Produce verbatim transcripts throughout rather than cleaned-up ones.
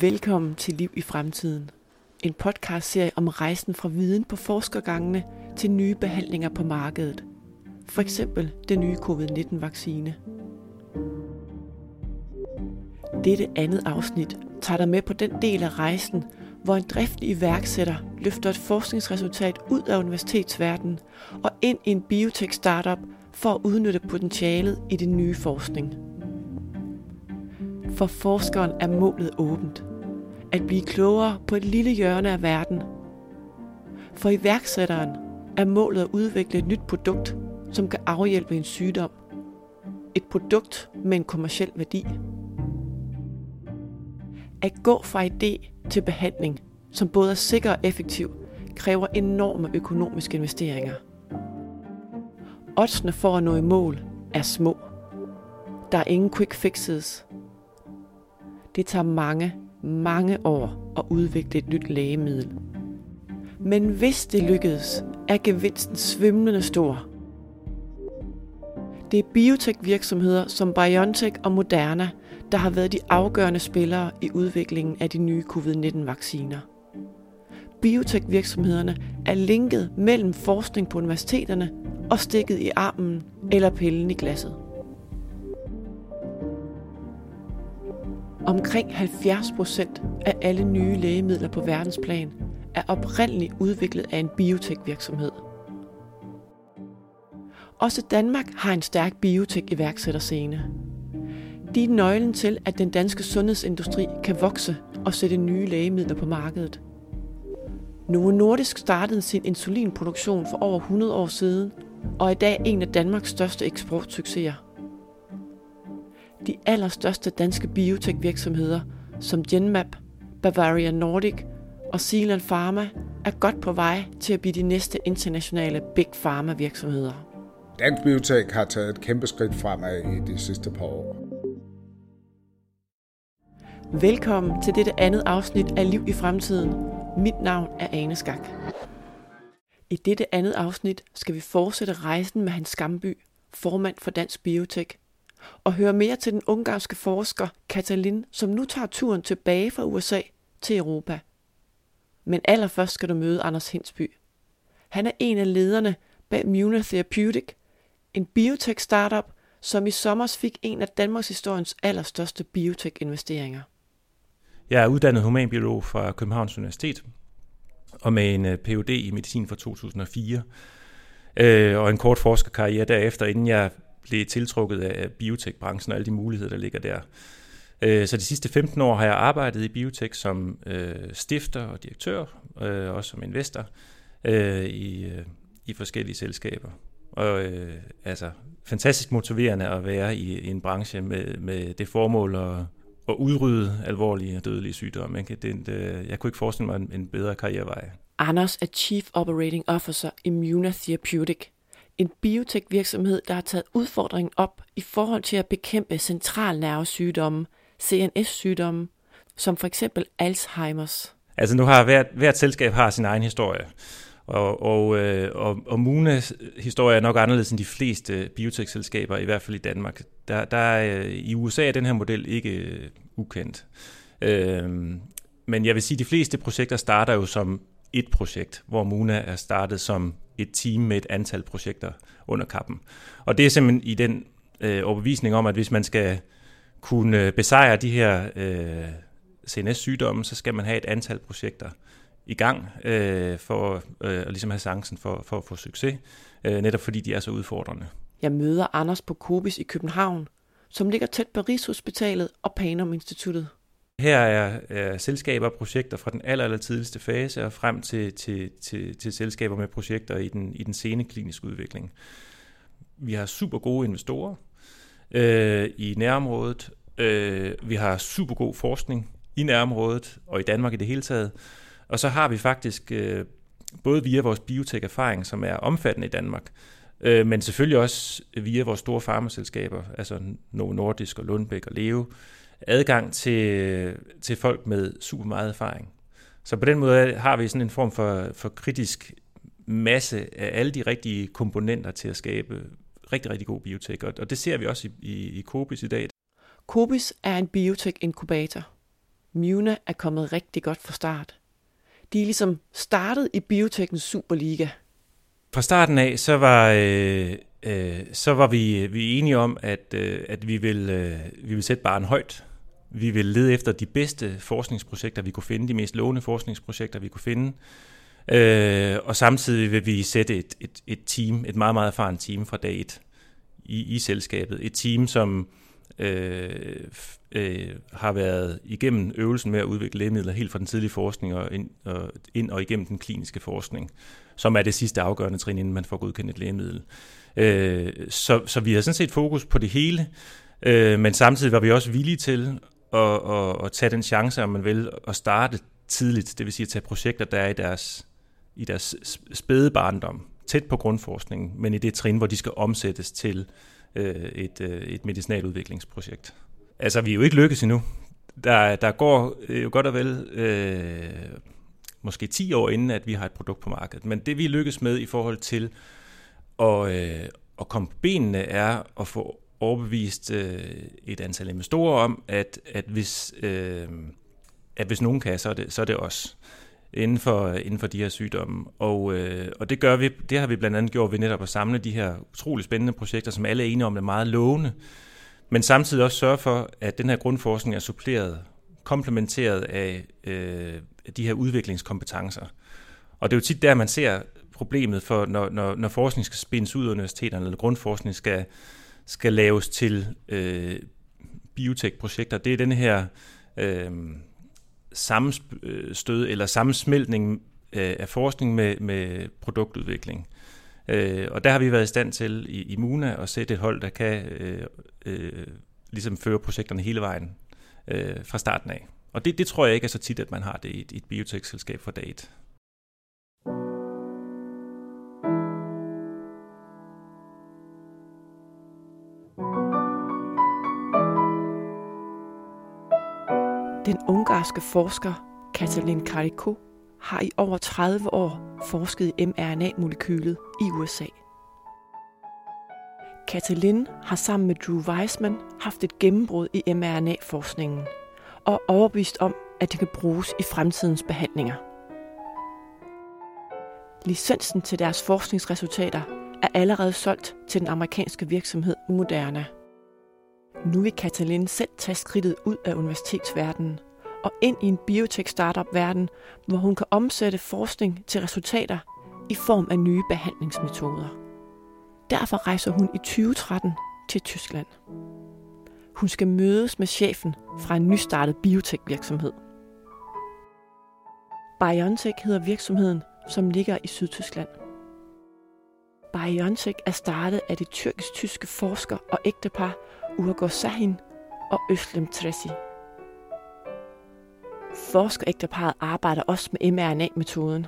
Velkommen til Liv i Fremtiden. En podcastserie om rejsen fra viden på forskergangene til nye behandlinger på markedet. For eksempel den nye covid nitten vaccine. Dette andet afsnit tager dig med på den del af rejsen, hvor en driftig iværksætter løfter et forskningsresultat ud af universitetsverdenen og ind i en biotech-startup for at udnytte potentialet i den nye forskning. For forskeren er målet åbent. At blive klogere på et lille hjørne af verden. For iværksætteren er målet at udvikle et nyt produkt, som kan afhjælpe en sygdom. Et produkt med en kommerciel værdi. At gå fra idé til behandling, som både er sikker og effektiv, kræver enorme økonomiske investeringer. Oddsene for at nå i mål er små. Der er ingen quick fixes. Det tager mange, mange år at udvikle et nyt lægemiddel. Men hvis det lykkedes, er gevinsten svimlende stor. Det er biotech-virksomheder som BioNTech og Moderna, der har været de afgørende spillere i udviklingen af de nye covid nitten vacciner. Biotech-virksomhederne er linket mellem forskning på universiteterne og stikket i armen eller pillen i glasset. Omkring halvfjerds procent af alle nye lægemidler på verdensplan er oprindeligt udviklet af en biotech-virksomhed. Også Danmark har en stærk biotech-iværksætterscene. De er nøglen til, at den danske sundhedsindustri kan vokse og sætte nye lægemidler på markedet. Novo Nordisk startede sin insulinproduktion for over hundrede år siden og er i dag en af Danmarks største eksportsucceser. De allerstørste danske biotech-virksomheder som Genmab, Bavarian Nordic og Zealand Pharma er godt på vej til at blive de næste internationale big pharma-virksomheder. Dansk biotech har taget et kæmpe skridt fremad i de sidste par år. Velkommen til dette andet afsnit af Liv i Fremtiden. Mit navn er Ane Skak. I dette andet afsnit skal vi fortsætte rejsen med Hans Gamby, formand for Dansk Biotech, og høre mere til den ungarske forsker Katalin, som nu tager turen tilbage fra U S A til Europa. Men allerførst skal du møde Anders Hinsby. Han er en af lederne bag MUNA Therapeutic, en biotech-startup, som i sommer fik en af Danmarks historiens allerstørste biotech-investeringer. Jeg er uddannet humanbiolog fra Københavns Universitet, og med en P H D i medicin fra to tusind og fire, og en kort forskerkarriere derefter, inden jeg blev tiltrukket af biotech-branchen og alle de muligheder, der ligger der. Så de sidste femten år har jeg arbejdet i biotech som stifter og direktør, og som investor i, i forskellige selskaber. Og altså fantastisk motiverende at være i, i en branche med, med det formål at, at udrydde alvorlige og dødelige sygdomme. Ikke? Det, jeg kunne ikke forestille mig en, en bedre karrierevej. Anders er Chief Operating Officer i MUNA Therapeutic. En biotech-virksomhed, der har taget udfordringen op i forhold til at bekæmpe centralnervesygdomme, C N S-sygdomme, som for eksempel Alzheimers. Altså nu har hvert, hvert selskab har sin egen historie, og, og, og, og MUNAs historie er nok anderledes end de fleste biotech-selskaber, i hvert fald i Danmark. Der, der, i U S A er den her model ikke ukendt. Øhm, men jeg vil sige, at de fleste projekter starter jo som et projekt, hvor MUNA er startet som et team med et antal projekter under kappen. Og det er simpelthen i den øh, overbevisning om, at hvis man skal kunne besejre de her øh, C N S-sygdomme, så skal man have et antal projekter i gang, øh, for øh, at ligesom have chancen for, for at få succes, øh, netop fordi de er så udfordrende. Jeg møder Anders på COBIS i København, som ligger tæt på Rigshospitalet og Panum Instituttet. Her er, er selskaber og projekter fra den aller, aller tidligste fase og frem til, til, til, til selskaber med projekter i den, i den sene kliniske udvikling. Vi har super gode investorer øh, i nærområdet. Øh, vi har super god forskning i nærområdet og i Danmark i det hele taget. Og så har vi faktisk, øh, både via vores biotech-erfaring, som er omfattende i Danmark, øh, men selvfølgelig også via vores store farmaselskaber, altså Novo Nordisk og Lundbæk og Leo, adgang til, til folk med super meget erfaring. Så på den måde har vi sådan en form for, for kritisk masse af alle de rigtige komponenter til at skabe rigtig, rigtig god biotech. Og det ser vi også i, i, i COBIS i dag. COBIS er en biotech-inkubator. MUNA er kommet rigtig godt fra start. De er ligesom startet i biotekens superliga. Fra starten af, så var, øh, øh, så var vi, vi enige om, at, øh, at vi, ville, øh, vi ville sætte barren højt. Vi ville lede efter de bedste forskningsprojekter, vi kunne finde, de mest lovende forskningsprojekter, vi kunne finde. Øh, og samtidig vil vi sætte et, et, et team, et meget, meget erfaren team fra dag et i, i selskabet. Et team, som øh, øh, har været igennem øvelsen med at udvikle lægemidler helt fra den tidlige forskning og ind, og ind og igennem den kliniske forskning, som er det sidste afgørende trin, inden man får godkendt et lægemiddel. Øh, så, så vi har sådan set fokus på det hele, øh, men samtidig var vi også villige til at, at, at tage den chance, om man vil, at starte tidligt, det vil sige at tage projekter, der er i deres i deres spæde barndom, tæt på grundforskningen, men i det trin, hvor de skal omsættes til øh, et, øh, et medicinaludviklingsprojekt. Altså, vi er jo ikke lykkes endnu. Der, der går øh, jo godt og vel øh, måske ti år inden, at vi har et produkt på markedet, men det vi lykkes med i forhold til at, øh, at komme på benene, er at få overbevist øh, et antal investorer om, at, at, hvis, øh, at hvis nogen kan, så er det, så er det os. Inden for, inden for de her sygdomme. Og, øh, og det, gør vi, det har vi blandt andet gjort ved netop at samle de her utrolig spændende projekter, som alle er enige om er meget lovende, men samtidig også sørge for, at den her grundforskning er suppleret, komplementeret af øh, de her udviklingskompetencer. Og det er jo tit der, man ser problemet, for når, når, når forskning skal spindes ud af universiteterne, eller grundforskning skal, skal laves til øh, biotech-projekter. Det er den her... Øh, sammenstød eller sammensmeltning af forskning med, med produktudvikling. Og der har vi været i stand til i, i MUNA at sætte et hold, der kan øh, øh, ligesom føre projekterne hele vejen øh, fra starten af. Og det, det tror jeg ikke er så tit, at man har det i et, et biotech-selskab fra dag et. Den ungarske forsker Katalin Karikó har i over tredive år forsket i em R N A-molekylet i U S A. Katalin har sammen med Drew Weissman haft et gennembrud i em R N A-forskningen og er overbevist om, at det kan bruges i fremtidens behandlinger. Licensen til deres forskningsresultater er allerede solgt til den amerikanske virksomhed Moderna. Nu vil Katalin selv tage skridtet ud af universitetsverdenen og ind i en biotech-startup-verden, hvor hun kan omsætte forskning til resultater i form af nye behandlingsmetoder. Derfor rejser hun i tyve tretten til Tyskland. Hun skal mødes med chefen fra en nystartet biotech-virksomhed. BioNTech hedder virksomheden, som ligger i Sydtyskland. BioNTech er startet af de tyrkisk-tyske forsker og ægtepar Uğur Sahin og Özlem Türeci. Forskerægteparret arbejder også med em R N A-metoden,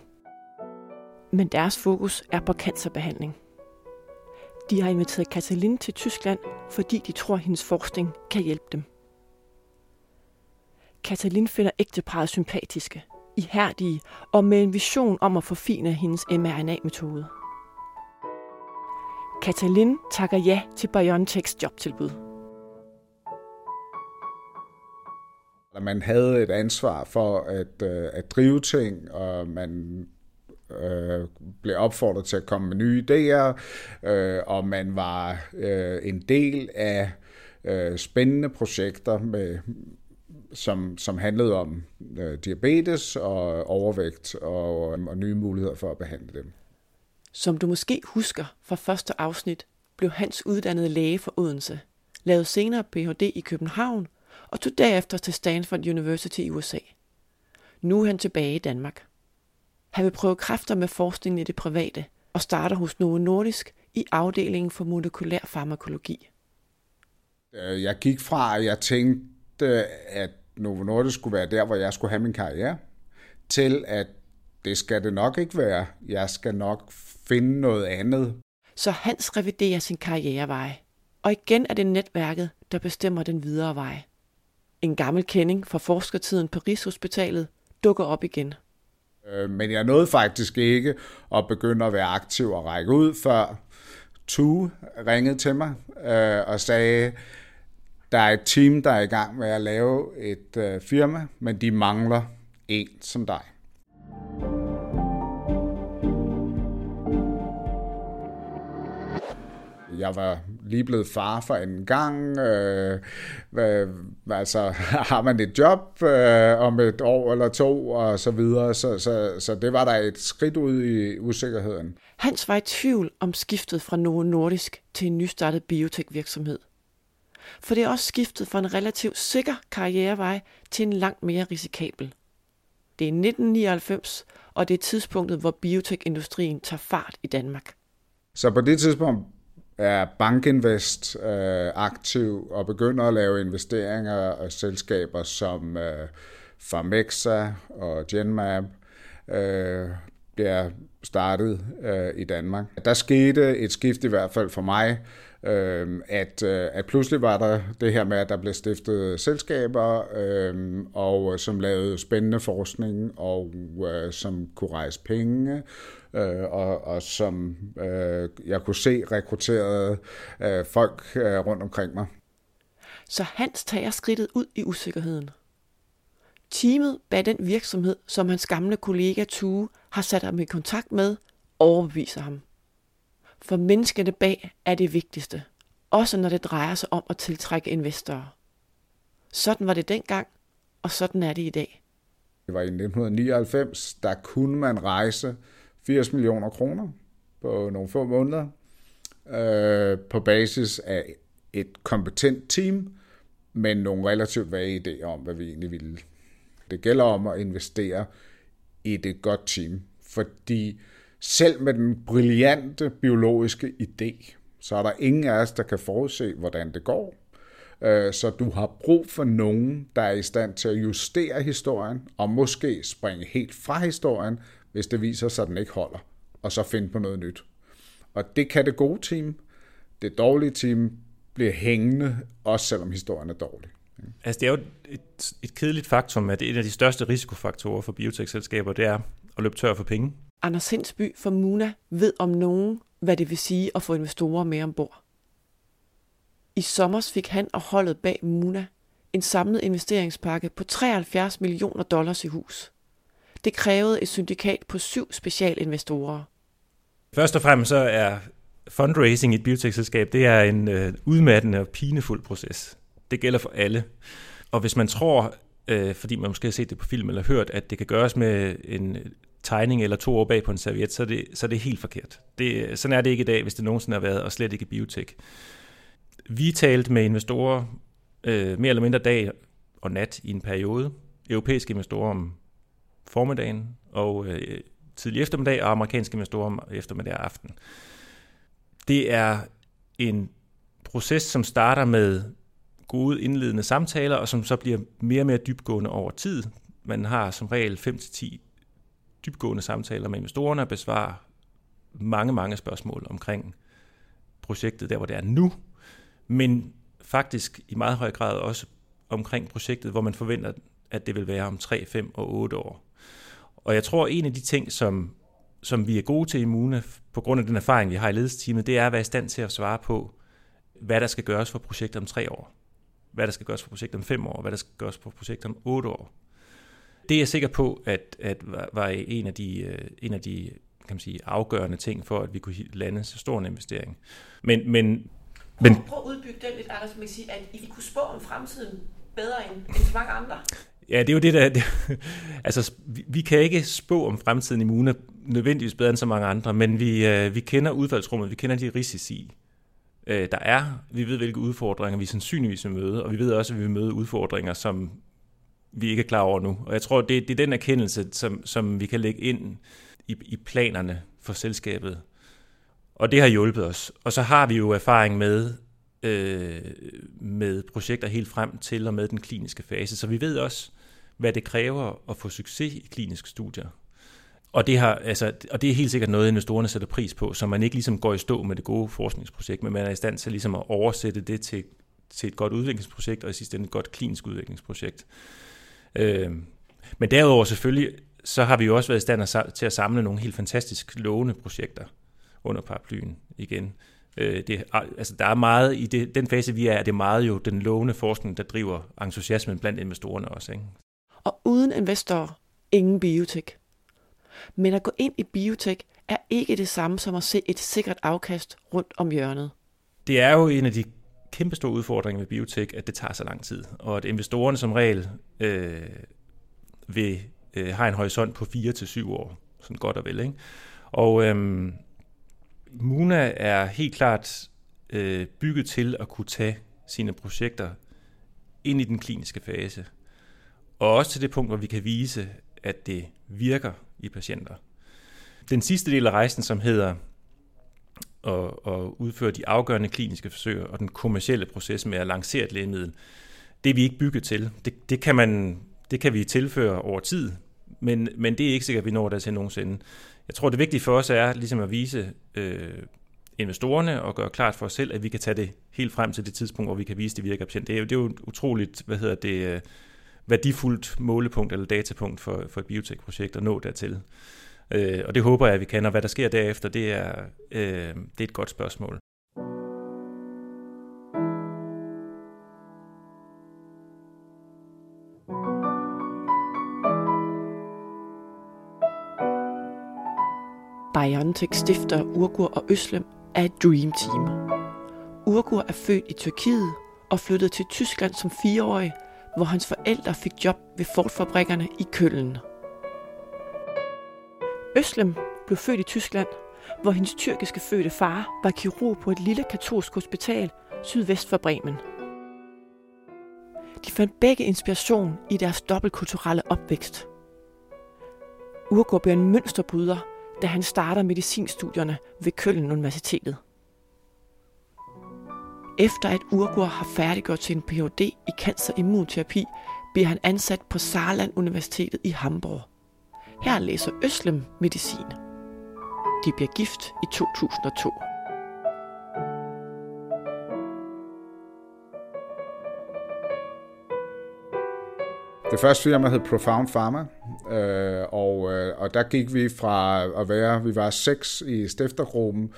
men deres fokus er på cancerbehandling. De har inviteret Katalin til Tyskland, fordi de tror, at hendes forskning kan hjælpe dem. Katalin finder ægteparret sympatiske, ihærdige og med en vision om at forfine hendes em R N A-metode. Katalin takker ja til BioNTechs jobtilbud. Man havde et ansvar for at, at drive ting, og man øh, blev opfordret til at komme med nye idéer, øh, og man var øh, en del af øh, spændende projekter, med, som, som handlede om øh, diabetes og overvægt og, og nye muligheder for at behandle dem. Som du måske husker fra første afsnit, blev Hans uddannet læge fra Odense, lavede senere P H D i København, og tog derefter til Stanford University i U S A. Nu er han tilbage i Danmark. Han vil prøve kræfter med forskningen i det private, og starter hos Novo Nordisk i afdelingen for molekylær farmakologi. Jeg gik fra, at jeg tænkte, at Novo Nordisk skulle være der, hvor jeg skulle have min karriere, til at det skal det nok ikke være. Jeg skal nok finde noget andet. Så Hans reviderer sin karrierevej, og igen er det netværket, der bestemmer den videre vej. En gammel kending fra forskertiden på Rigshospitalet dukker op igen. Men jeg nåede faktisk ikke at begynde at være aktiv og række ud, før Tue ringede til mig og sagde, Der er et team, der er i gang med at lave et øh, firma, men de mangler en som dig. Jeg var lige blevet far for en gang. Øh, øh, altså, har man et job øh, om et år eller to og så videre, så, så, så det var der et skridt ud i usikkerheden. Hans var i tvivl om skiftet fra Novo Nordisk til en nystartet biotech-virksomhed. For det er også skiftet fra en relativt sikker karrierevej til en langt mere risikabel. Det er nitten nioghalvfems, og det er tidspunktet, hvor biotech-industrien tager fart i Danmark. Så på det tidspunkt er Bankinvest øh, aktiv og begynder at lave investeringer og selskaber som øh, Pharmexa og Genmab øh, bliver startet øh, i Danmark. Der skete et skift i hvert fald for mig, øh, at, øh, at pludselig var der det her med, at der blev stiftet selskaber, øh, og som lavede spændende forskning og øh, som kunne rejse penge. Øh, og, og som øh, jeg kunne se rekrutterede øh, folk øh, rundt omkring mig. Så Hans tager skridtet ud i usikkerheden. Teamet bag den virksomhed, som hans gamle kollega Tue har sat ham i kontakt med, overbeviser ham. For menneskene bag er det vigtigste, også når det drejer sig om at tiltrække investorer. Sådan var det dengang, og sådan er det i dag. Det var i nitten nioghalvfems, der kunne man rejse firs millioner kroner på nogle få måneder øh, på basis af et kompetent team, men nogle relativt vage idéer om, hvad vi egentlig ville. Det gælder om at investere i et godt team, fordi selv med den brillante biologiske idé, så er der ingen af os, der kan forudse, hvordan det går. Øh, så du har brug for nogen, der er i stand til at justere historien og måske springe helt fra historien, hvis det viser sig, at den ikke holder, og så finde på noget nyt. Og det kan det gode team, det dårlige team, blive hængende, også selvom historien er dårlig. Altså det er jo et, et kedeligt faktum, at det er en af de største risikofaktorer for biotech-selskaber, det er at løbe tør for penge. Anders Hinsby fra MUNA ved om nogen, hvad det vil sige at få investorer med ombord. I sommer fik han og holdet bag MUNA en samlet investeringspakke på treoghalvfjerds millioner dollars i hus. Det krævede et syndikat på syv specialinvestorer. Først og fremmest så er fundraising i et biotech-selskab, det er en øh, udmattende og pinefuld proces. Det gælder for alle. Og hvis man tror, øh, fordi man måske har set det på film eller hørt, at det kan gøres med en tegning eller to år bag på en serviet, så er det, så er det helt forkert. Det, sådan er det ikke i dag, hvis det nogensinde har været, og slet ikke i biotech. Vi talte med investorer øh, mere eller mindre dag og nat i en periode. Europæiske investorer om formiddagen og øh, tidlig eftermiddag, og amerikanske investorer om eftermiddag og aften. Det er en proces, som starter med gode indledende samtaler, og som så bliver mere og mere dybgående over tid. Man har som regel fem til ti dybgående samtaler med investorerne, og besvarer mange, mange spørgsmål omkring projektet, der hvor det er nu, men faktisk i meget høj grad også omkring projektet, hvor man forventer, at det vil være om tre, fem og otte år. Og jeg tror, en af de ting, som, som vi er gode til i MUNA, på grund af den erfaring, vi har i ledelsesteamet, det er at være i stand til at svare på, hvad der skal gøres for projektet om tre år, hvad der skal gøres for projektet om fem år, hvad der skal gøres for projektet om otte år. Det er jeg sikker på, at, at var en af de, en af de kan man sige, afgørende ting for, at vi kunne lande så stor en investering. Men, men, men prøv at udbygge den lidt, Anders, man kan sige, at I kunne spå om fremtiden bedre end, end så mange andre. Ja, det er jo det, der... Det, altså, vi, vi kan ikke spå om fremtiden i MUNA nødvendigvis bedre end så mange andre, men vi, øh, vi kender udfaldsrummet, vi kender de risici, øh, der er. Vi ved, hvilke udfordringer vi sandsynligvis vil møde, og vi ved også, at vi vil møde udfordringer, som vi ikke er klar over nu. Og jeg tror, det, det er den erkendelse, som, som vi kan lægge ind i, i planerne for selskabet. Og det har hjulpet os. Og så har vi jo erfaring med... med projekter helt frem til og med den kliniske fase. Så vi ved også, hvad det kræver at få succes i kliniske studier. Og det, har, altså, og det er helt sikkert noget, investorerne sætter pris på, så man ikke ligesom går i stå med det gode forskningsprojekt, men man er i stand til ligesom at oversætte det til, til et godt udviklingsprojekt, og i sidste ende et godt klinisk udviklingsprojekt. Øh, men derudover selvfølgelig, så har vi jo også været i stand til at samle nogle helt fantastisk lovende projekter under paraplyen igen, Det, altså der er meget i det, den fase, vi er, er det meget jo den lovende forskning, der driver entusiasmen blandt investorerne også. Ikke? Og uden investorer, ingen biotek. Men at gå ind i biotek er ikke det samme som at se et sikkert afkast rundt om hjørnet. Det er jo en af de kæmpe store udfordringer med biotek, at det tager så lang tid, og at investorerne som regel øh, vil, øh, har en horisont på fire til syv år, sådan godt og vel. Ikke? Og øh, MUNA er helt klart øh, bygget til at kunne tage sine projekter ind i den kliniske fase. Og også til det punkt, hvor vi kan vise, at det virker i patienter. Den sidste del af rejsen, som hedder at, at udføre de afgørende kliniske forsøg og den kommercielle proces med at lancere et lægemiddel, det er vi ikke bygget til. Det, det, kan, man, det kan vi tilføre over tid, men, men det er ikke sikkert, at vi når der til nogensinde. Jeg tror, det vigtige for os er ligesom at vise øh, investorerne og gøre klart for os selv, at vi kan tage det helt frem til det tidspunkt, hvor vi kan vise, at det virker patient. Det er jo, det er jo utroligt, hvad hedder det, værdifuldt målepunkt eller datapunkt for, for et biotekprojekt at nå dertil. Øh, og det håber jeg, at vi kan, og hvad der sker derefter, det er, øh, det er et godt spørgsmål. BioNTech stifter Uğur og Özlem er et dream team. Uğur er født i Tyrkiet og flyttede til Tyskland som fireårig, hvor hans forældre fik job ved Ford-fabrikkerne i Køln. Özlem blev født i Tyskland, hvor hendes tyrkiske fødte far var kirurg på et lille katolsk hospital sydvest for Bremen. De fandt begge inspiration i deres dobbeltkulturelle opvækst. Uğur bliver en mønsterbryder, da han starter medicinstudierne ved Köln Universitetet. Efter at Uğur har færdiggjort sin P H D i cancerimmunterapi, bliver han ansat på Saarland Universitetet i Hamburg. Her læser Özlem medicin. De bliver gift i to tusind og to. Det første firma hed Profound Pharma, øh, og, øh, og der gik vi fra at være, vi var seks i stiftergruppen,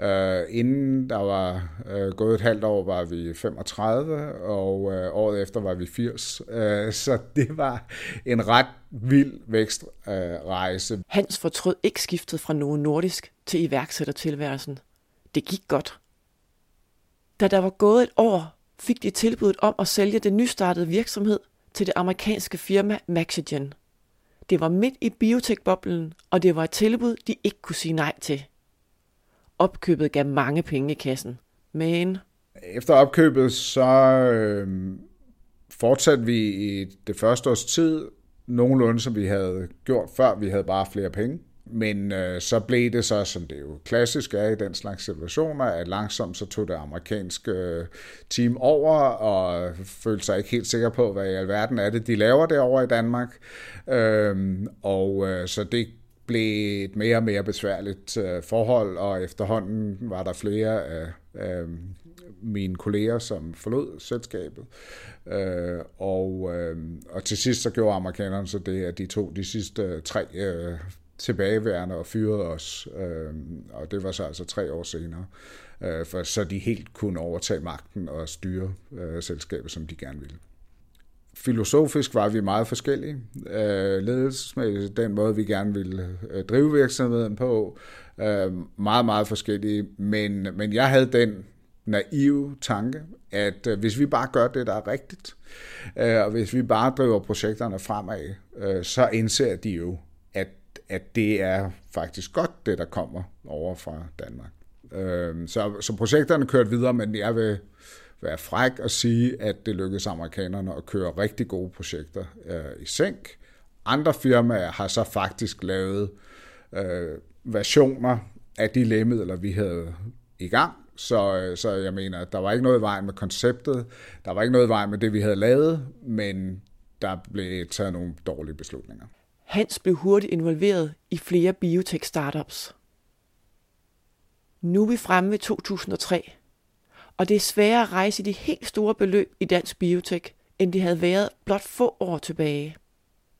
øh, inden der var øh, gået et halvt år, var vi femogtredive, og øh, året efter var vi firs. Øh, så det var en ret vild vækstrejse. Øh, Hans fortrød ikke skiftet fra Novo Nordisk til iværksættertilværelsen. Det gik godt. Da der var gået et år, fik de tilbuddet om at sælge den nystartede virksomhed til det amerikanske firma Maxigen. Det var midt i biotekboblen, og det var et tilbud, de ikke kunne sige nej til. Opkøbet gav mange penge i kassen, men efter opkøbet så øh, fortsatte vi i det første års tid nogenlunde, som vi havde gjort før. Vi havde bare flere penge. Men øh, så blev det så, som det jo klassisk er i den slags situationer, at langsomt så tog det amerikanske øh, team over og følte sig ikke helt sikker på, hvad i alverden er det, de laver derovre i Danmark. Øh, og øh, så det blev et mere og mere besværligt øh, forhold, og efterhånden var der flere af øh, mine kolleger, som forlod selskabet. Øh, og, øh, og til sidst så gjorde amerikanerne så det, at de tog de sidste øh, tre øh, tilbageværende og fyrede os, øh, og det var så altså tre år senere, øh, for så de helt kunne overtage magten og styre øh, selskabet, som de gerne ville. Filosofisk var vi meget forskellige. Øh, ledelsesmæssigt den måde, vi gerne ville øh, drive virksomheden på, øh, meget, meget forskellige, men, men jeg havde den naive tanke, at øh, hvis vi bare gør det, der er rigtigt, øh, og hvis vi bare driver projekterne fremad, øh, så indser de jo, at at det er faktisk godt, det der kommer over fra Danmark. Så, så projekterne kørte videre, men jeg vil være fræk og sige, at det lykkedes amerikanerne at køre rigtig gode projekter i sænk. Andre firmaer har så faktisk lavet versioner af de lægemidler, vi havde i gang. Så, så jeg mener, at der var ikke noget i vejen med konceptet, der var ikke noget i vejen med det, vi havde lavet, men der blev taget nogle dårlige beslutninger. Hans blev hurtigt involveret i flere biotech-startups. Nu er vi fremme ved to tusind og tre, og det er sværere at rejse de helt store beløb i dansk biotech, end de havde været blot få år tilbage.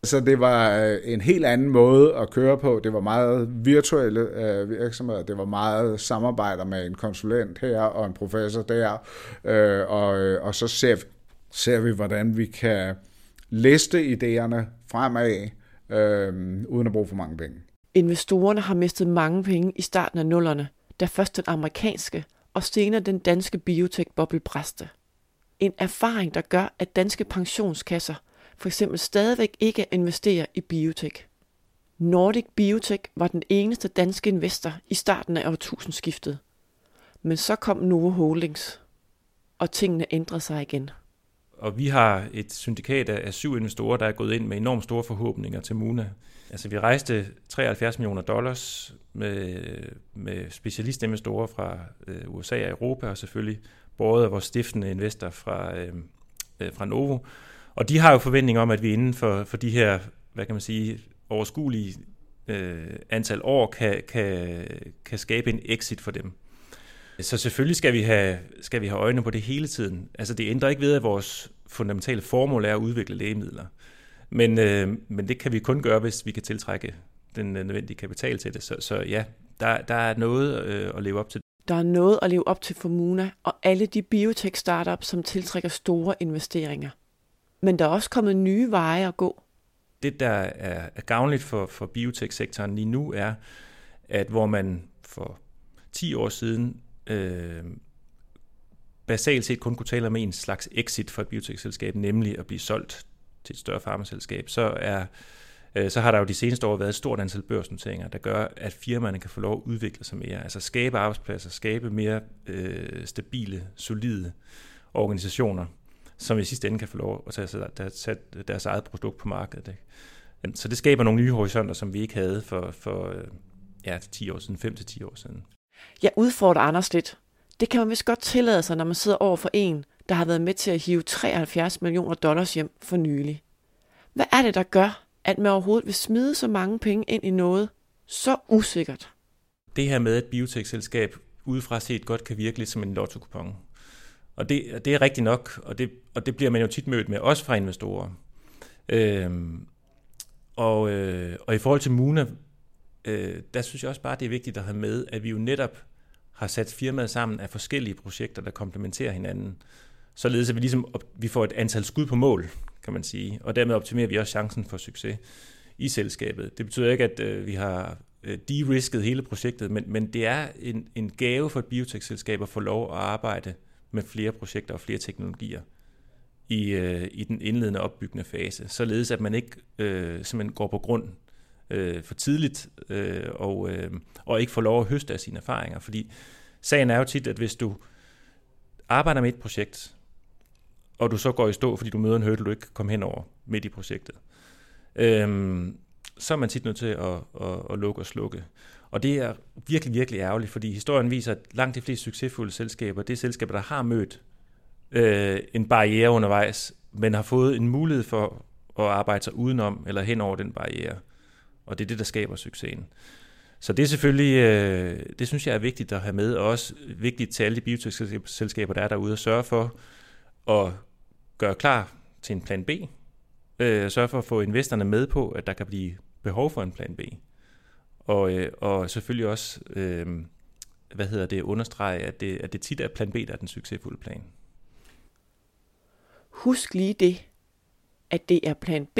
Så det var en helt anden måde at køre på. Det var meget virtuelle øh, virksomheder. Det var meget samarbejder med en konsulent her og en professor der. Øh, og, og så ser vi, ser vi, hvordan vi kan liste idéerne fremad, øh, uden at bruge for mange penge. Investorerne har mistet mange penge i starten af nullerne, da først den amerikanske og senere den danske biotech-boble bræste. En erfaring, der gør, at danske pensionskasser for eksempel stadigvæk ikke investerer i biotech. Nordic Biotech var den eneste danske investor i starten af årtusindskiftet. Men så kom Novo Holdings, og tingene ændrede sig igen. Og vi har et syndikat af syv investorer, der er gået ind med enormt store forhåbninger til MUNA. Altså vi rejste treoghalvfjerds millioner dollars med, med specialistinvestorer fra øh, U S A og Europa, og selvfølgelig både af vores stiftende investor fra, øh, fra Novo. Og de har jo forventning om, at vi inden for, for de her, hvad kan man sige, overskuelige øh, antal år, kan, kan, kan skabe en exit for dem. Så selvfølgelig skal vi, have, skal vi have øjne på det hele tiden. Altså det ændrer ikke ved, at vores fundamentale formål er at udvikle lægemidler. Men, øh, men det kan vi kun gøre, hvis vi kan tiltrække den nødvendige kapital til det. Så, så ja, der, der er noget øh, at leve op til. Der er noget at leve op til for MUNA og alle de biotech-startups, som tiltrækker store investeringer. Men der er også kommet nye veje at gå. Det, der er gavnligt for, for biotech-sektoren lige nu, er, at hvor man for ti år siden øh, basalt set kun kunne tale om en slags exit for et biotech-selskab, nemlig at blive solgt til et større farmaselskab, så, er, øh, så har der jo de seneste år været et stort antal børsnoteringer, der gør, at firmaerne kan få lov at udvikle sig mere, altså skabe arbejdspladser, skabe mere øh, stabile, solide organisationer, som i sidste ende kan få lov at tage deres eget produkt på markedet. Ikke? Så det skaber nogle nye horisonter, som vi ikke havde for, for ja, ti år siden, fem til ti år siden. Jeg udfordrer Anders lidt. Det kan man vist godt tillade sig, når man sidder over for en, der har været med til at hive treoghalvfjerds millioner dollars hjem for nylig. Hvad er det, der gør, at man overhovedet vil smide så mange penge ind i noget så usikkert? Det her med et biotech-selskab udefra set godt kan virke lidt som en lotto-kupon. Og det, det er rigtigt nok, og det, og det bliver man jo tit mødt med, også fra investorer. Øhm, og, øh, og i forhold til MUNA, øh, der synes jeg også bare, det er vigtigt at have med, at vi jo netop har sat firmaet sammen af forskellige projekter, der komplementerer hinanden. Således at vi, ligesom op, vi får et antal skud på mål, kan man sige, og dermed optimerer vi også chancen for succes i selskabet. Det betyder ikke, at øh, vi har øh, de-risket hele projektet, men, men det er en, en gave for et biotech-selskab at få lov at arbejde med flere projekter og flere teknologier i, øh, i den indledende opbyggende fase, således at man ikke øh, simpelthen går på grund øh, for tidligt øh, og, øh, og ikke får lov at høste af sine erfaringer. Fordi sagen er jo tit, at hvis du arbejder med et projekt, og du så går i stå, fordi du møder en hurdle, du ikke kan komme hen over midt i projektet, øh, så er man tit nødt til at, at, at lukke og slukke. Og det er virkelig, virkelig ærgerligt, fordi historien viser, at langt de fleste succesfulde selskaber, det er selskaber, der har mødt øh, en barriere undervejs, men har fået en mulighed for at arbejde sig udenom eller hen over den barriere. Og det er det, der skaber succesen. Så det er selvfølgelig, øh, det synes jeg er vigtigt at have med, og også vigtigt til alle de biotech-selskaber, der er derude, at sørge for at gøre klar til en plan B. Øh, sørge for at få investorerne med på, at der kan blive behov for en plan B. Og, øh, og selvfølgelig også øh, hvad hedder det, understrege, at det, at det tit er plan B, der er den succesfulde plan. Husk lige det, at det er plan B,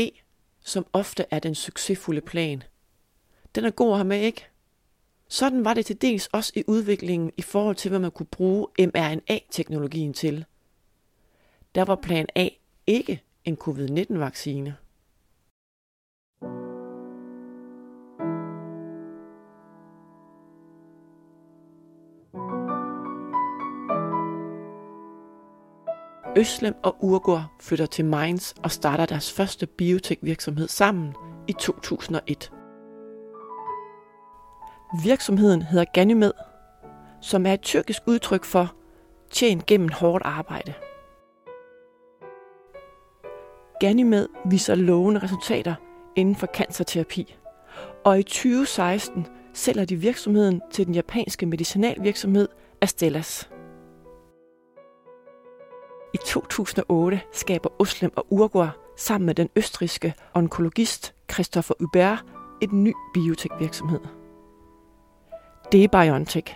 som ofte er den succesfulde plan. Den er god at have med, ikke? Sådan var det til dels også i udviklingen i forhold til, hvad man kunne bruge M R N A-teknologien til. Der var plan A ikke en covid nitten vaccine. Özlem og Uğur flytter til Mainz og starter deres første biotech-virksomhed sammen i to tusind og et. Virksomheden hedder Ganymed, som er et tyrkisk udtryk for tjen gennem hårdt arbejde. Ganymed viser lovende resultater inden for cancerterapi, og i tyve seksten sælger de virksomheden til den japanske medicinalvirksomhed Astellas. I to tusind og otte skaber Özlem og Uğur sammen med den østrigske onkologist Christopher Über en ny biotekvirksomhed. Det er BioNTech.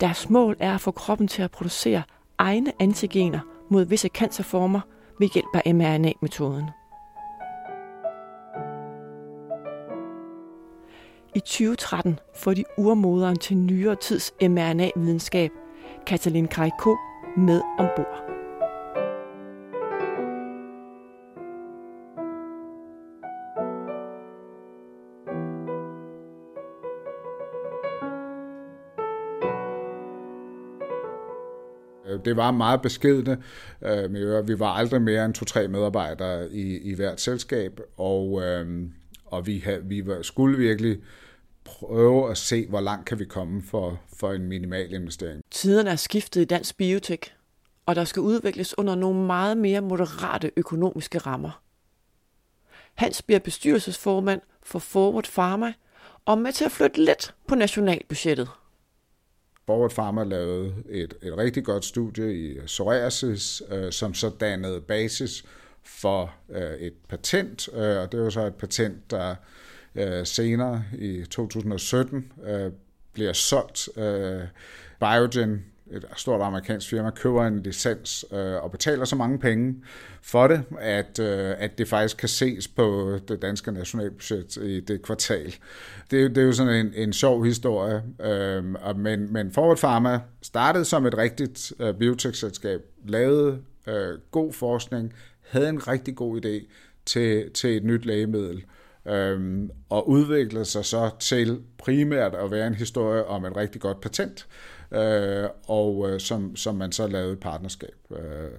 Deres mål er at få kroppen til at producere egne antigener mod visse cancerformer ved hjælp af em R N A-metoden. I tyve tretten får de urmoderen til nyere tids em R N A-videnskab, Katalin Karikó, med ombord. Det var meget beskedne. Vi var aldrig mere end to-tre medarbejdere i, i hvert selskab, og, og vi, havde, vi skulle virkelig prøve at se, hvor langt kan vi komme for, for en minimal investering. Tiderne er skiftet i dansk biotek, og der skal udvikles under nogle meget mere moderate økonomiske rammer. Hans bliver bestyrelsesformand for Forward Pharma og med til at flytte lidt på nationalbudgettet. Forward Pharma lavede et, et rigtig godt studie i psoriasis, øh, som så dannede basis for øh, et patent, øh, og det var så et patent, der øh, senere i to tusind og sytten øh, bliver solgt. Øh, Biogen, et stort amerikansk firma, køber en licens øh, og betaler så mange penge for det, at, øh, at det faktisk kan ses på det danske nationalbudget i det kvartal. Det, det er jo sådan en, en sjov historie, øh, men, men Forward Pharma startede som et rigtigt øh, biotekselskab, lavede øh, god forskning, havde en rigtig god idé til, til et nyt lægemiddel, øh, og udviklede sig så til primært at være en historie om et rigtig godt patent, Øh, og øh, som, som man så lavede et partnerskab øh,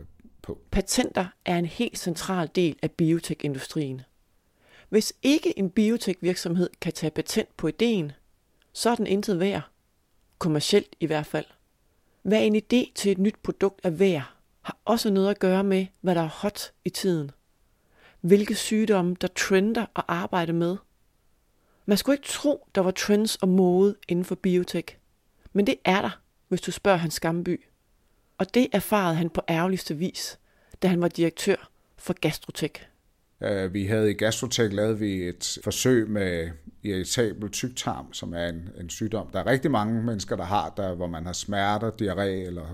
på. Patenter er en helt central del af biotekindustrien. Hvis ikke en biotekvirksomhed kan tage patent på ideen, så er den intet værd. Kommercielt i hvert fald. Hvad en idé til et nyt produkt er værd, har også noget at gøre med, hvad der er hot i tiden. Hvilke sygdomme, der trender at arbejde med. Man skulle ikke tro, der var trends og mode inden for biotek. Men det er der, hvis du spørger Hans Gamby. Og det erfarede han på ærgerligste vis, da han var direktør for Gastrotech. Vi havde i Gastrotech lavet vi et forsøg med irritabel tyktarm, som er en, en sygdom. Der er rigtig mange mennesker, der har der, hvor man har smerter, diarré eller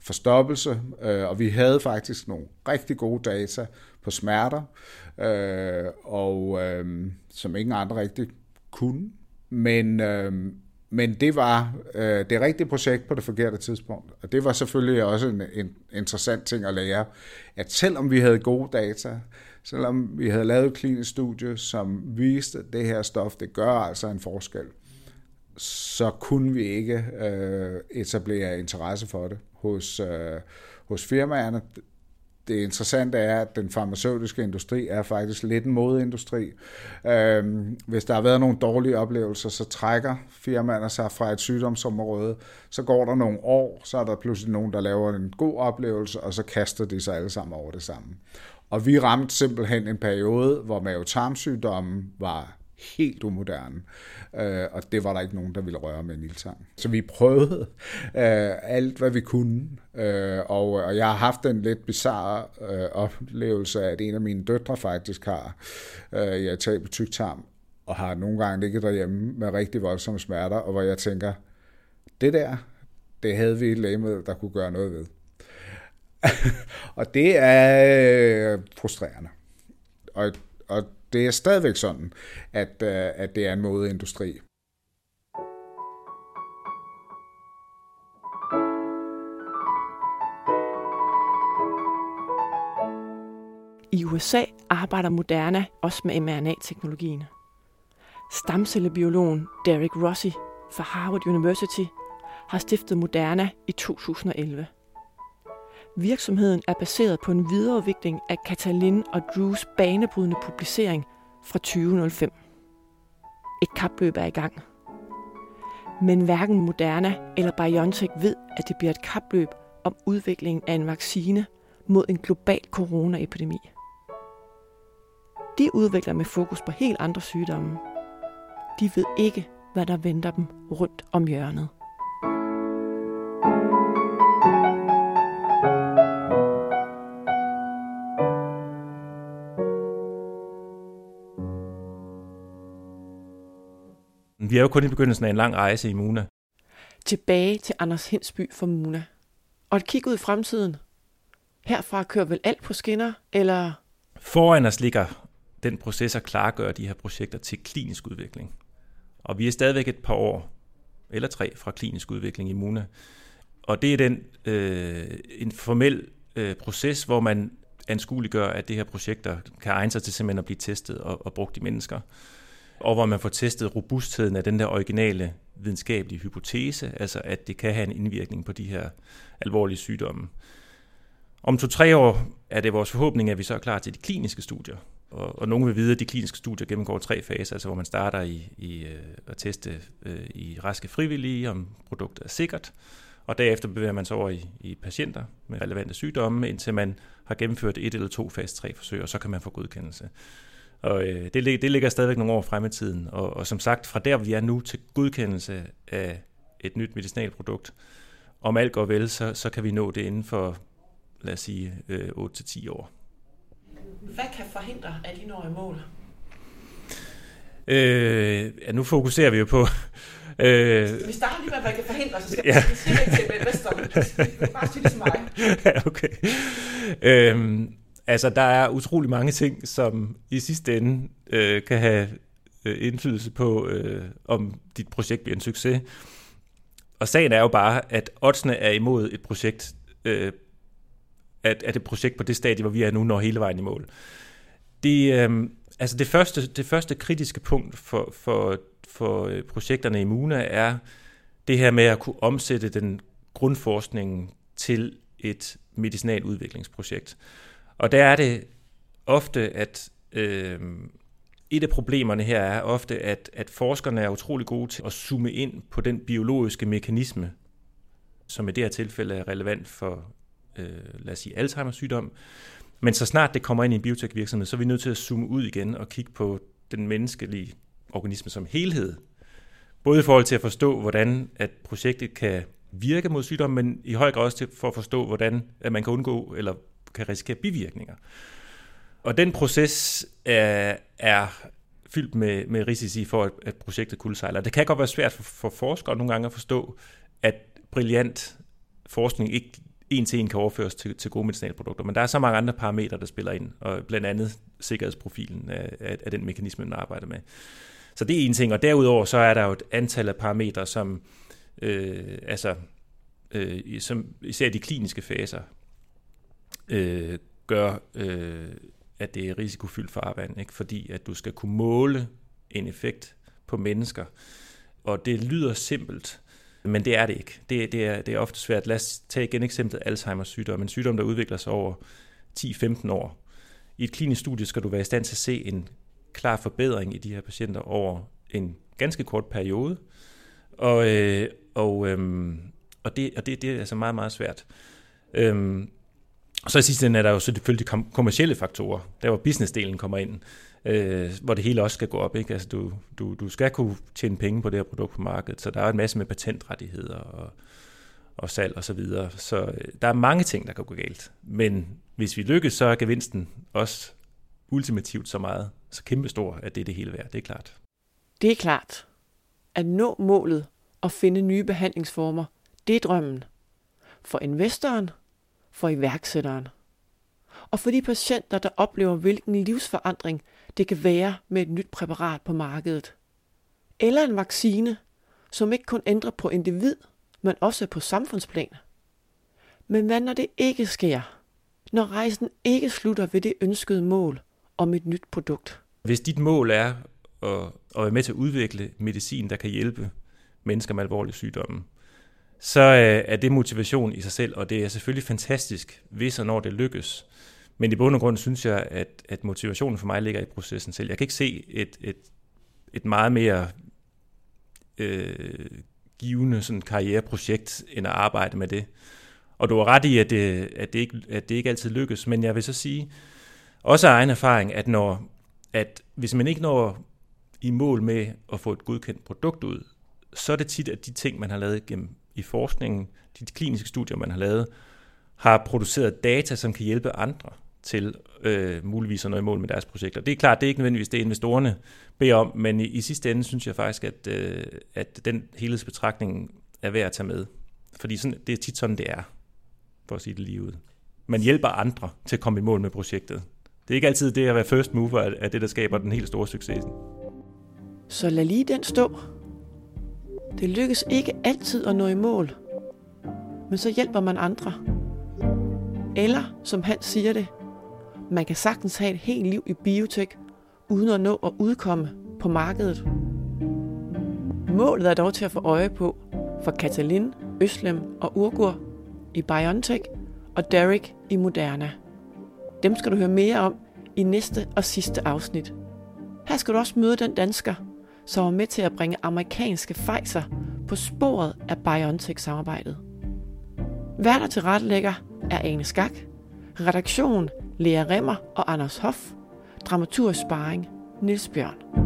forstoppelse. Og vi havde faktisk nogle rigtig gode data på smerter, og som ingen andre rigtig kunne. Men... Men det var øh, det rigtige projekt på det forkerte tidspunkt. Og det var selvfølgelig også en, en interessant ting at lære, at selvom vi havde gode data, selvom vi havde lavet et klinisk studie, som viste, at det her stof, det gør altså en forskel, så kunne vi ikke øh, etablere interesse for det hos, øh, hos firmaerne. Det interessante er, at den farmaceutiske industri er faktisk lidt en modeindustri. Øhm, hvis der har været nogle dårlige oplevelser, så trækker firmaerne sig fra et sygdomsområde. Så går der nogle år, så er der pludselig nogen, der laver en god oplevelse, og så kaster de sig alle sammen over det samme. Og vi ramte simpelthen en periode, hvor mavetarmsygdommen var helt umoderne, øh, og det var der ikke nogen, der ville røre med en ildtang. Så vi prøvede øh, alt, hvad vi kunne, øh, og, og jeg har haft en lidt bizarre øh, oplevelse af, at en af mine døtre faktisk har øh, irritabel tyktarm, og har nogle gange ligget derhjemme med rigtig voldsomme smerter, og hvor jeg tænker, det der, det havde vi et lægemiddel, der kunne gøre noget ved. Og det er øh, frustrerende. Og, og det er stadigvæk sådan, at, at det er en modeindustri. I U S A arbejder Moderna også med em R N A-teknologien. Stamcellebiologen Derek Rossi fra Harvard University har stiftet Moderna i to tusind og elleve. Virksomheden er baseret på en videreudvikling af Katalin og Drews banebrydende publicering fra tyve nul fem. Et kapløb er i gang. Men hverken Moderna eller BioNTech ved, at det bliver et kapløb om udviklingen af en vaccine mod en global coronaepidemi. De udvikler med fokus på helt andre sygdomme. De ved ikke, hvad der venter dem rundt om hjørnet. vi er jo kun i begyndelsen af en lang rejse i MUNA. Tilbage til Anders Hinsby fra MUNA. Og et kig ud i fremtiden. Herfra kører vel alt på skinner, eller? Foran os ligger den proces at klargøre de her projekter til klinisk udvikling. Og vi er stadigvæk et par år, eller tre, fra klinisk udvikling i MUNA. Og det er den øh, en formel øh, proces, hvor man anskueliggør, at de her projekter kan egne sig til simpelthen at blive testet og, og brugt i mennesker. Og hvor man får testet robustheden af den der originale videnskabelige hypotese, altså at det kan have en indvirkning på de her alvorlige sygdomme. Om to-tre år er det vores forhåbning, at vi så er klar til de kliniske studier. Og, og nogen vil vide, at de kliniske studier gennemgår tre faser, altså hvor man starter i, i at teste i raske frivillige, om produktet er sikkert. Og derefter bevæger man sig over i, i patienter med relevante sygdomme, indtil man har gennemført et eller to fase tre forsøg, og så kan man få godkendelse. Og øh, det, det ligger stadigvæk nogle år frem i tiden. Og, og som sagt, fra der vi er nu til godkendelse af et nyt medicinalprodukt, om alt går vel, så, så kan vi nå det inden for, lad os sige, øh, otte til ti år. Hvad kan forhindre, at I når i mål? Øh, ja, nu fokuserer vi jo på... Øh, vi starter lige med, hvad kan forhindre, så skal ja. Vi sige det til med Vestern. Bare sige det til mig. Ja, okay. Øh, altså, der er utrolig mange ting, som i sidste ende øh, kan have indflydelse på, øh, om dit projekt bliver en succes. Og sagen er jo bare, at oddsene er imod et projekt, øh, at, at et projekt på det stadie, hvor vi er nu, når hele vejen i mål. Det, øh, altså det, første, det første kritiske punkt for, for, for projekterne i MUNA er det her med at kunne omsætte den grundforskning til et medicinaludviklingsprojekt. Og der er det ofte, at øh, et af problemerne her er ofte, at, at forskerne er utrolig gode til at zoome ind på den biologiske mekanisme, som i det her tilfælde er relevant for, øh, lad os sige, Alzheimers sygdom. Men så snart det kommer ind i en biotekvirksomhed, så er vi nødt til at zoome ud igen og kigge på den menneskelige organisme som helhed. Både i forhold til at forstå, hvordan at projektet kan virke mod sygdom, men i høj grad også til for at forstå, hvordan at man kan undgå eller kan risikere bivirkninger. Og den proces er, er fyldt med, med risici for, at, at projektet kuldsejler. Det kan godt være svært for, for forskere nogle gange at forstå, at brilliant forskning ikke en til en kan overføres til, til gode medicinalprodukter, men der er så mange andre parametre, der spiller ind, og blandt andet sikkerhedsprofilen af, af, af den mekanisme, man arbejder med. Så det er en ting, og derudover så er der jo et antal af parametre, som, øh, altså, øh, som især de kliniske faser, Øh, gør, øh, at det er risikofyldt farvand, ikke? Fordi at du skal kunne måle en effekt på mennesker. Og det lyder simpelt, men det er det ikke. Det, det, er, det er ofte svært. Lad os tage igen eksemplet Alzheimers sygdom. En sygdom, der udvikler sig over ti til femten år. I et klinisk studie skal du være i stand til at se en klar forbedring i de her patienter over en ganske kort periode. Og, øh, og, øh, og, det, og det, det er altså meget, meget svært. Øh, Og så i sidste ende er der jo selvfølgelig de kommercielle faktorer, der hvor businessdelen kommer ind, øh, hvor det hele også skal gå op. Ikke? Altså du, du, du skal kunne tjene penge på det her produkt på markedet, så der er en masse med patentrettigheder og, og salg og så videre. Så øh, der er mange ting, der kan gå galt. Men hvis vi lykkes, så er gevinsten også ultimativt så meget, så kæmpestor, at det er det hele værd. Det er klart. Det er klart. At nå målet og finde nye behandlingsformer, det er drømmen. For investoren, for iværksætteren. Og for de patienter, der oplever, hvilken livsforandring det kan være med et nyt præparat på markedet. Eller en vaccine, som ikke kun ændrer på individ, men også på samfundsplan. Men hvad når det ikke sker? Når rejsen ikke slutter ved det ønskede mål om et nyt produkt? Hvis dit mål er at, at være med til at udvikle medicin, der kan hjælpe mennesker med alvorlige sygdomme, så er det motivation i sig selv, og det er selvfølgelig fantastisk, hvis og når det lykkes. Men i bund og grund synes jeg, at, at motivationen for mig ligger i processen selv. Jeg kan ikke se et, et, et meget mere øh, givende sådan karriereprojekt, end at arbejde med det. Og du har ret i, at det, at, det ikke, at det ikke altid lykkes, men jeg vil så sige, også af egen erfaring, at, når, at hvis man ikke når i mål med at få et godkendt produkt ud, så er det tit, at de ting, man har lavet gennem i forskningen, de kliniske studier, man har lavet, har produceret data, som kan hjælpe andre til øh, muligvis at nå i mål med deres projekter. Det er klart, det er ikke nødvendigvis det, investorerne beder om, men i, i sidste ende synes jeg faktisk, at, øh, at den helhedsbetragtning er værd at tage med. Fordi sådan, det er tit sådan, det er, for at sige det lige ud. Man hjælper andre til at komme i mål med projektet. Det er ikke altid det at være first mover, er det, der skaber den helt store succesen. Så lad lige den stå. Det lykkes ikke altid at nå i mål, men så hjælper man andre. Eller, som han siger det, man kan sagtens have et helt liv i biotech, uden at nå at udkomme på markedet. Målet er dog til at få øje på for Katalin, Özlem og Uğur i BioNTech og Derek i Moderna. Dem skal du høre mere om i næste og sidste afsnit. Her skal du også møde den dansker, som var med til at bringe amerikanske Pfizer på sporet af BioNTech-samarbejdet. Vært og tilrettelægger er Ane Skak, redaktion Lea Remmer og Anders Hoff, dramaturgisk sparring Niels Bjørn.